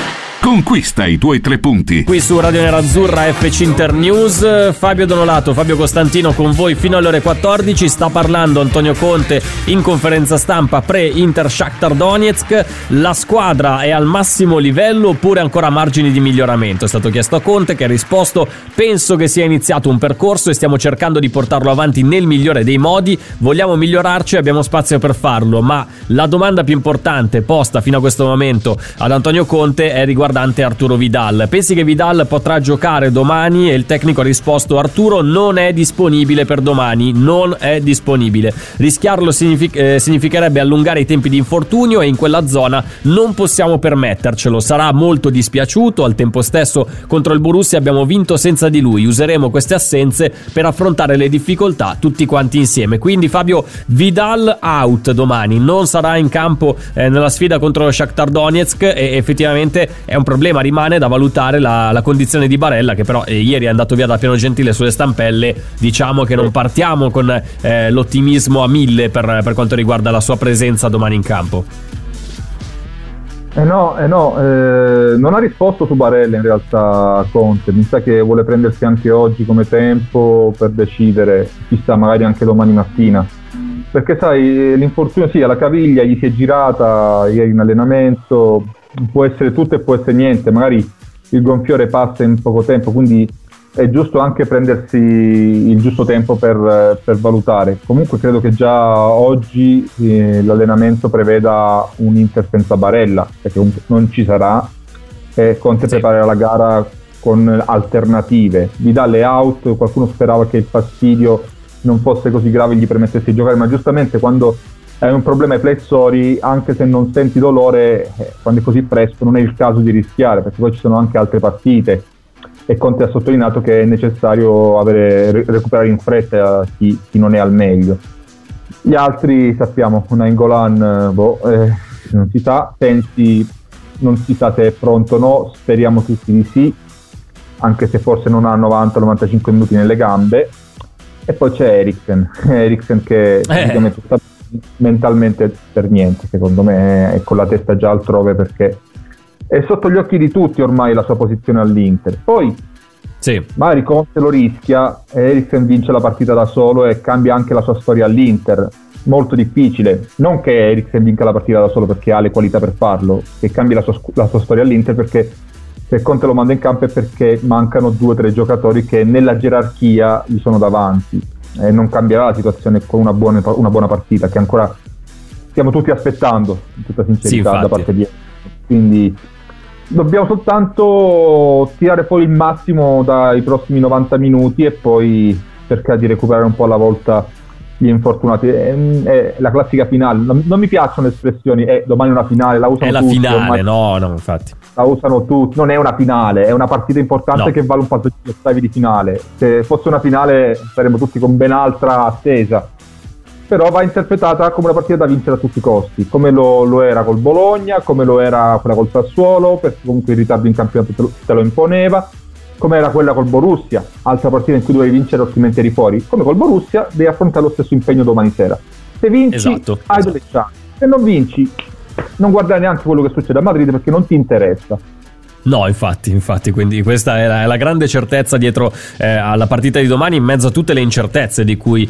Conquista i tuoi 3 punti. Qui su Radio Nerazzurra, FC Internews. Fabio Donolato, Fabio Costantino con voi fino alle ore 14. Sta parlando Antonio Conte in conferenza stampa pre-Inter Shakhtar Donetsk. La squadra è al massimo livello oppure ancora margini di miglioramento? È stato chiesto a Conte, che ha risposto: penso che sia iniziato un percorso e stiamo cercando di portarlo avanti nel migliore dei modi. Vogliamo migliorarci e abbiamo spazio per farlo, ma la domanda più importante posta fino a questo momento ad Antonio Conte è riguardante Arturo Vidal. Pensi che Vidal potrà giocare domani? E il tecnico ha risposto: Arturo non è disponibile per domani, non è disponibile. Rischiarlo significherebbe allungare i tempi di infortunio e in quella zona non possiamo permettercelo. Sarà molto dispiaciuto. Al tempo stesso contro il Borussia abbiamo vinto senza di lui, useremo queste assenze per affrontare le difficoltà tutti quanti insieme. Quindi Fabio, Vidal out domani, non sarà in campo nella sfida contro Shakhtar Donetsk, e effettivamente è un problema. Rimane da valutare la condizione di Barella, che però ieri è andato via da Appiano Gentile sulle stampelle. Diciamo che non partiamo con l'ottimismo a 1000 per quanto riguarda la sua presenza domani in campo. No, non ha risposto su Barella in realtà Conte. Mi sa che vuole prendersi anche oggi come tempo per decidere, chissà, magari anche domani mattina. Perché sai, l'infortunio sì, alla caviglia gli si è girata ieri in allenamento, può essere tutto e può essere niente, magari il gonfiore passa in poco tempo, quindi è giusto anche prendersi il giusto tempo per valutare. Comunque credo che già oggi l'allenamento preveda un Inter senza Barella, perché non ci sarà, e Conte preparerà la gara con alternative. Vidal è out, qualcuno sperava che il fastidio non fosse così grave, gli permettesse di giocare, ma giustamente quando hai un problema ai flessori, anche se non senti dolore, quando è così presto non è il caso di rischiare, perché poi ci sono anche altre partite, e Conte ha sottolineato che è necessario recuperare in fretta chi non è al meglio. Gli altri sappiamo, Nainggolan non si sa, Sensi non si sa se è pronto o no, speriamo tutti di sì, anche se forse non ha 90-95 minuti nelle gambe. E poi c'è Eriksen che praticamente sta mentalmente per niente, secondo me è con la testa già altrove, perché è sotto gli occhi di tutti ormai la sua posizione all'Inter. Poi magari Conte lo rischia, Eriksen vince la partita da solo e cambia anche la sua storia all'Inter. Molto difficile, non che Eriksen vinca la partita da solo perché ha le qualità per farlo, che cambi la sua storia all'Inter, perché se Conte lo manda in campo è perché mancano 2 o 3 giocatori che nella gerarchia gli sono davanti, e non cambierà la situazione con una buona partita che ancora stiamo tutti aspettando, in tutta sincerità, da parte di. Quindi dobbiamo soltanto tirare fuori il massimo dai prossimi 90 minuti e poi cercare di recuperare un po' alla volta gli infortunati. È la classica finale. Non mi piacciono le espressioni domani è una finale, la usano tutti. È la finale, no, infatti. La usano tutti, non è una finale, è una partita importante che vale un passo di ottavi di finale. Se fosse una finale saremmo tutti con ben altra attesa. Però va interpretata come una partita da vincere a tutti i costi, come lo era col Bologna, come lo era quella col Sassuolo, perché comunque il ritardo in campionato te lo imponeva, come era quella col Borussia, altra partita in cui dovevi vincere altrimenti eri fuori. Come col Borussia devi affrontare lo stesso impegno domani sera. Se vinci hai delle chance, se non vinci non guardare neanche quello che succede a Madrid, perché non ti interessa. No, infatti, quindi questa è la grande certezza dietro alla partita di domani, in mezzo a tutte le incertezze di cui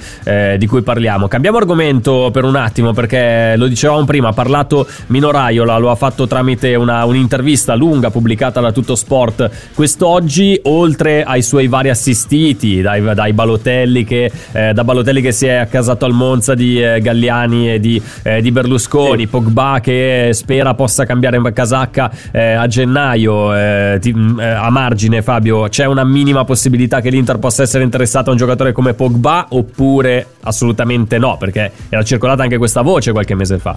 parliamo. Cambiamo argomento per un attimo, perché lo dicevamo prima, ha parlato Mino Raiola, lo ha fatto tramite un'intervista lunga pubblicata da Tutto Sport quest'oggi. Oltre ai suoi vari assistiti, da Balotelli che si è accasato al Monza di Galliani e di Berlusconi, Pogba che spera possa cambiare casacca a gennaio. A margine, Fabio, c'è una minima possibilità che l'Inter possa essere interessato a un giocatore come Pogba, oppure assolutamente no? Perché era circolata anche questa voce qualche mese fa.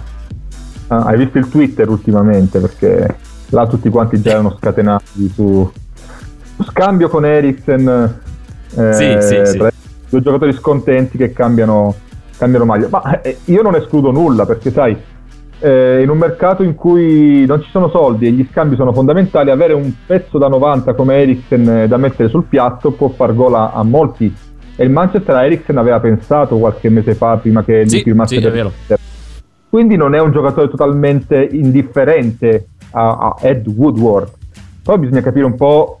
Hai visto il Twitter ultimamente? Perché là tutti quanti già erano scatenati su scambio con Eriksen, sì. Tra due giocatori scontenti che cambiano maglia. Ma io non escludo nulla, perché sai, in un mercato in cui non ci sono soldi e gli scambi sono fondamentali, avere un pezzo da 90 come Eriksen da mettere sul piatto può far gol a molti. E il Manchester a Eriksen aveva pensato qualche mese fa, prima che lui firmasse per l'Inter. Quindi non è un giocatore totalmente indifferente a Ed Woodward. Però bisogna capire un po'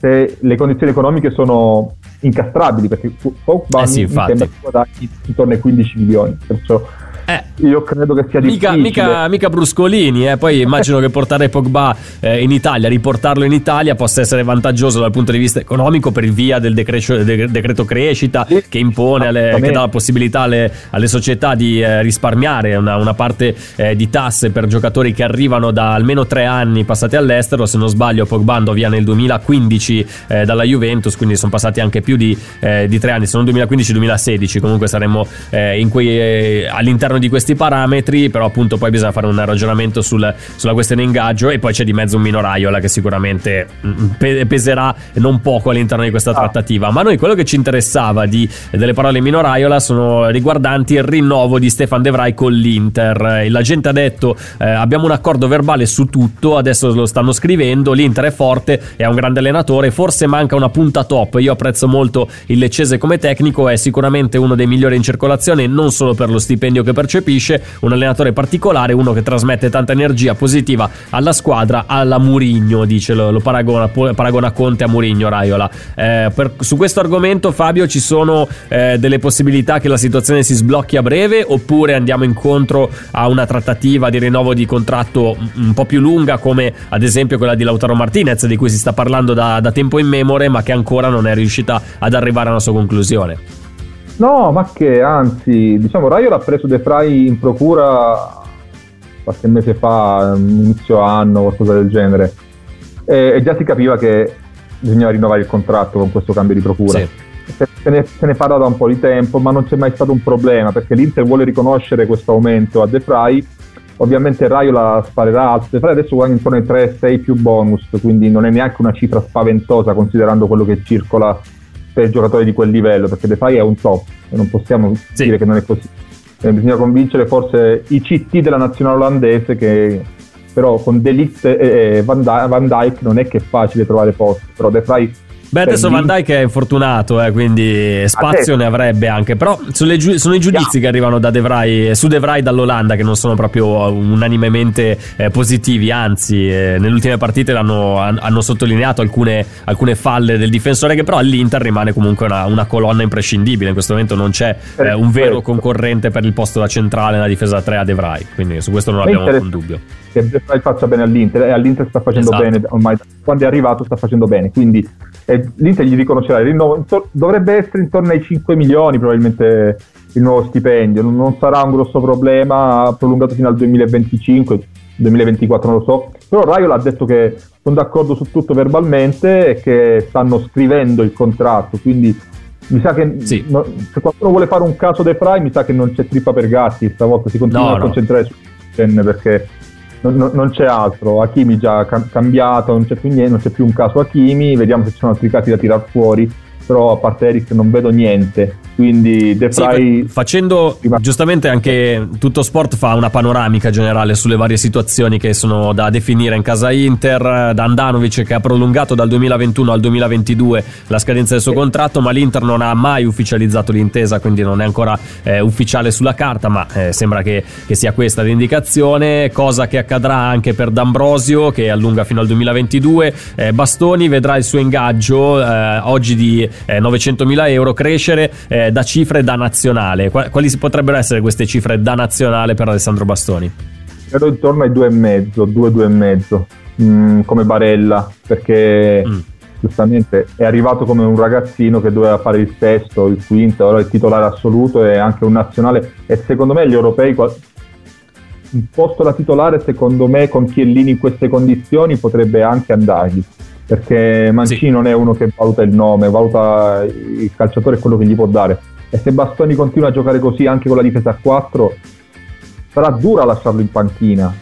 se le condizioni economiche sono incastrabili, perché Pogba mi sembra intorno ai 15 milioni, perciò io credo che sia difficile. Mica bruscolini, poi immagino che portare Pogba in Italia, riportarlo in Italia, possa essere vantaggioso dal punto di vista economico per via del decreto crescita, che impone, che dà la possibilità alle società di risparmiare una parte di tasse per giocatori che arrivano da almeno 3 anni passati all'estero. Se non sbaglio Pogba andò via nel 2015 dalla Juventus, quindi sono passati anche più di 3 anni, sono 2015-2016, comunque saremmo in quei, all'interno di questi parametri. Però appunto poi bisogna fare un ragionamento sulla questione ingaggio, e poi c'è di mezzo un minoraiola che sicuramente peserà non poco all'interno di questa trattativa. Ma noi quello che ci interessava delle parole minoraiola sono riguardanti il rinnovo di Stefan De Vrij con l'Inter. La gente ha detto abbiamo un accordo verbale su tutto, adesso lo stanno scrivendo, l'Inter è forte, è un grande allenatore, forse manca una punta top. Io apprezzo molto il leccese come tecnico, è sicuramente uno dei migliori in circolazione, non solo per lo stipendio che percepisce, un allenatore particolare, uno che trasmette tanta energia positiva alla squadra, alla Mourinho, dice, lo paragona Conte a Mourinho, Raiola. Su questo argomento, Fabio, ci sono delle possibilità che la situazione si sblocchi a breve, oppure andiamo incontro a una trattativa di rinnovo di contratto un po' più lunga, come ad esempio quella di Lautaro Martinez, di cui si sta parlando da tempo immemore, ma che ancora non è riuscita ad arrivare a una sua conclusione? No, ma che anzi, diciamo, Raiola ha preso De Vrij in procura qualche mese fa, inizio anno, qualcosa del genere, e già si capiva che bisognava rinnovare il contratto con questo cambio di procura. Sì. Se ne parla da un po' di tempo, ma non c'è mai stato un problema, perché l'Inter vuole riconoscere questo aumento a De Vrij. Ovviamente Raiola sparerà alto, De Vrij adesso guarda intorno ai 3-6 più bonus, quindi non è neanche una cifra spaventosa considerando quello che circola per giocatori di quel livello, perché De Vrij è un top, non possiamo dire che non è così. Bisogna convincere forse i CT della nazionale olandese, che però con De Ligt e Van Dijk non è che è facile trovare posto, però De Vrij... Beh, adesso Van Dijk è infortunato, quindi spazio ne avrebbe anche. Però sono i giudizi che arrivano da De Vrij, su De Vrij dall'Olanda, che non sono proprio unanimemente positivi. Anzi, nelle ultime partite hanno sottolineato alcune falle del difensore, che però all'Inter rimane comunque una colonna imprescindibile. In questo momento non c'è un vero concorrente per il posto da centrale nella difesa 3 a De Vrij, quindi su questo non abbiamo alcun dubbio. Che De Vrij faccia bene all'Inter, e all'Inter sta facendo bene ormai, quando è arrivato sta facendo bene, quindi l'Inter gli riconoscerà il rinnovo. Dovrebbe essere intorno ai 5 milioni probabilmente il nuovo stipendio, non sarà un grosso problema, prolungato fino al 2025-2024, non lo so, però Raiola ha detto che sono d'accordo su tutto verbalmente e che stanno scrivendo il contratto, quindi mi sa che se qualcuno vuole fare un caso De Vrij, mi sa che non c'è trippa per gatti stavolta, si continua a concentrare su Ten, perché non c'è altro. Hakimi già cambiato, non c'è più niente, non c'è più un caso Hakimi, vediamo se ci sono altri casi da tirar fuori, però a parte Eric non vedo niente, quindi De Vrij facendo giustamente anche Tutto Sport fa una panoramica generale sulle varie situazioni che sono da definire in casa Inter. Handanovic, che ha prolungato dal 2021 al 2022 la scadenza del suo contratto, ma l'Inter non ha mai ufficializzato l'intesa, quindi non è ancora ufficiale sulla carta, ma sembra che sia questa l'indicazione, cosa che accadrà anche per D'Ambrosio, che allunga fino al 2022. Bastoni vedrà il suo ingaggio oggi di 900.000 euro crescere da cifre da nazionale. Quali potrebbero essere queste cifre da nazionale per Alessandro Bastoni? Credo intorno ai 2,5 come Barella, perché giustamente è arrivato come un ragazzino che doveva fare il sesto, il quinto, ora è il titolare assoluto e anche un nazionale, e secondo me gli europei un posto da titolare, secondo me con Chiellini in queste condizioni potrebbe anche andargli, perché Mancini non è uno che valuta il nome, valuta il calciatore e quello che gli può dare, e se Bastoni continua a giocare così anche con la difesa a 4 sarà dura lasciarlo in panchina,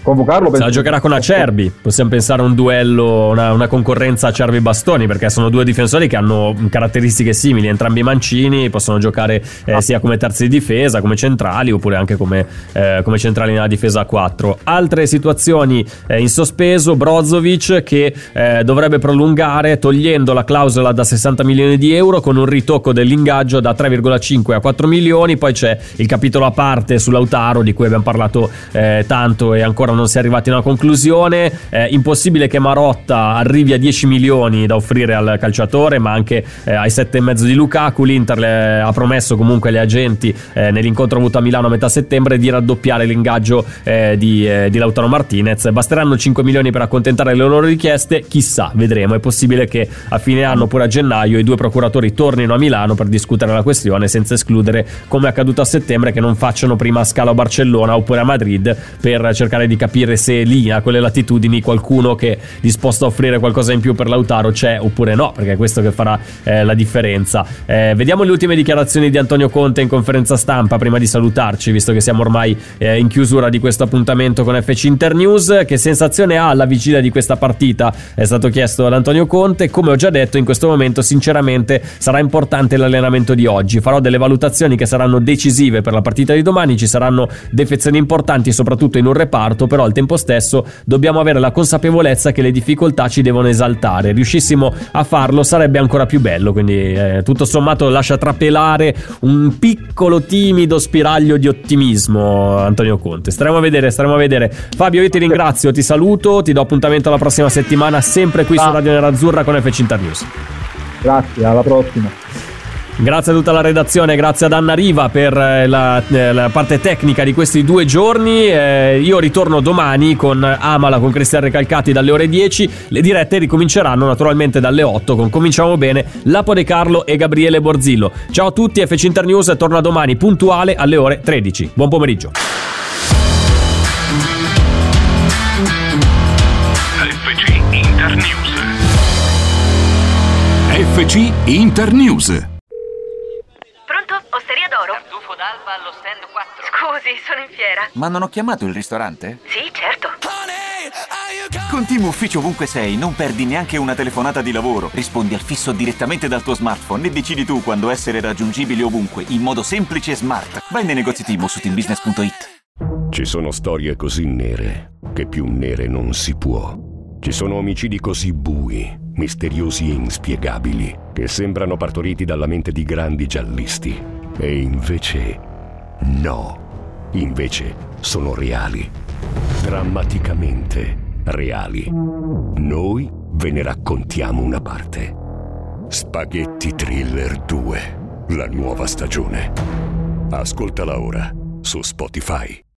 convocarlo se la giocherà con Acerbi. Possiamo pensare a un duello, una concorrenza Acerbi-Bastoni, perché sono due difensori che hanno caratteristiche simili, entrambi mancini, possono giocare sia come terzi di difesa, come centrali, oppure anche come centrali nella difesa a 4. Altre situazioni in sospeso: Brozovic, che dovrebbe prolungare togliendo la clausola da 60 milioni di euro con un ritocco dell'ingaggio da 3,5 a 4 milioni. Poi c'è il capitolo a parte su Lautaro, di cui abbiamo parlato tanto, e ancora non si è arrivati a una conclusione. Impossibile che Marotta arrivi a 10 milioni da offrire al calciatore, ma anche ai 7,5 di Lukaku. L'Inter ha promesso comunque alle agenti nell'incontro avuto a Milano a metà settembre di raddoppiare l'ingaggio di Lautaro Martinez. Basteranno 5 milioni per accontentare le loro richieste? Chissà, vedremo. È possibile che a fine anno, oppure a gennaio, i due procuratori tornino a Milano per discutere la questione, senza escludere, come è accaduto a settembre, che non facciano prima scalo a Barcellona oppure a Madrid per cercare di capire se lì a quelle latitudini qualcuno che è disposto a offrire qualcosa in più per Lautaro c'è oppure no, perché è questo che farà la differenza. Vediamo le ultime dichiarazioni di Antonio Conte in conferenza stampa prima di salutarci, visto che siamo ormai in chiusura di questo appuntamento con FC Internews. Che sensazione ha alla vigilia di questa partita? È stato chiesto ad Antonio Conte. Come ho già detto, in questo momento sinceramente sarà importante l'allenamento di oggi, farò delle valutazioni che saranno decisive per la partita di domani, ci saranno defezioni importanti soprattutto in un reparto, però al tempo stesso dobbiamo avere la consapevolezza che le difficoltà ci devono esaltare, riuscissimo a farlo sarebbe ancora più bello, quindi tutto sommato lascia trapelare un piccolo timido spiraglio di ottimismo Antonio Conte. Staremo a vedere. Fabio, io ti ringrazio, ti saluto, ti do appuntamento alla prossima settimana sempre qui su Radio Nerazzurra con FC Internews. Grazie, alla prossima. Grazie a tutta la redazione, grazie ad Anna Riva per la parte tecnica di questi due giorni. Io ritorno domani con Amala, con Cristian Recalcati dalle ore 10. Le dirette ricominceranno naturalmente dalle 8 con Cominciamo Bene, Lapo De Carlo e Gabriele Borzillo. Ciao a tutti, FC Internews torna domani puntuale alle ore 13. Buon pomeriggio. FC Internews. Pronto? Osteria d'Oro? Tartufo d'Alba allo stand 4. Scusi, sono in fiera. Ma non ho chiamato il ristorante? Sì, certo. Con TIM Ufficio Ovunque Sei non perdi neanche una telefonata di lavoro. Rispondi al fisso direttamente dal tuo smartphone e decidi tu quando essere raggiungibile ovunque, in modo semplice e smart. Vai nei negozi TIM o su timbusiness.it. Ci sono storie così nere che più nere non si può. Ci sono omicidi così bui, misteriosi e inspiegabili, che sembrano partoriti dalla mente di grandi giallisti. E invece no, invece sono reali, drammaticamente reali. Noi ve ne raccontiamo una parte. Spaghetti Thriller 2, la nuova stagione. Ascoltala ora su Spotify.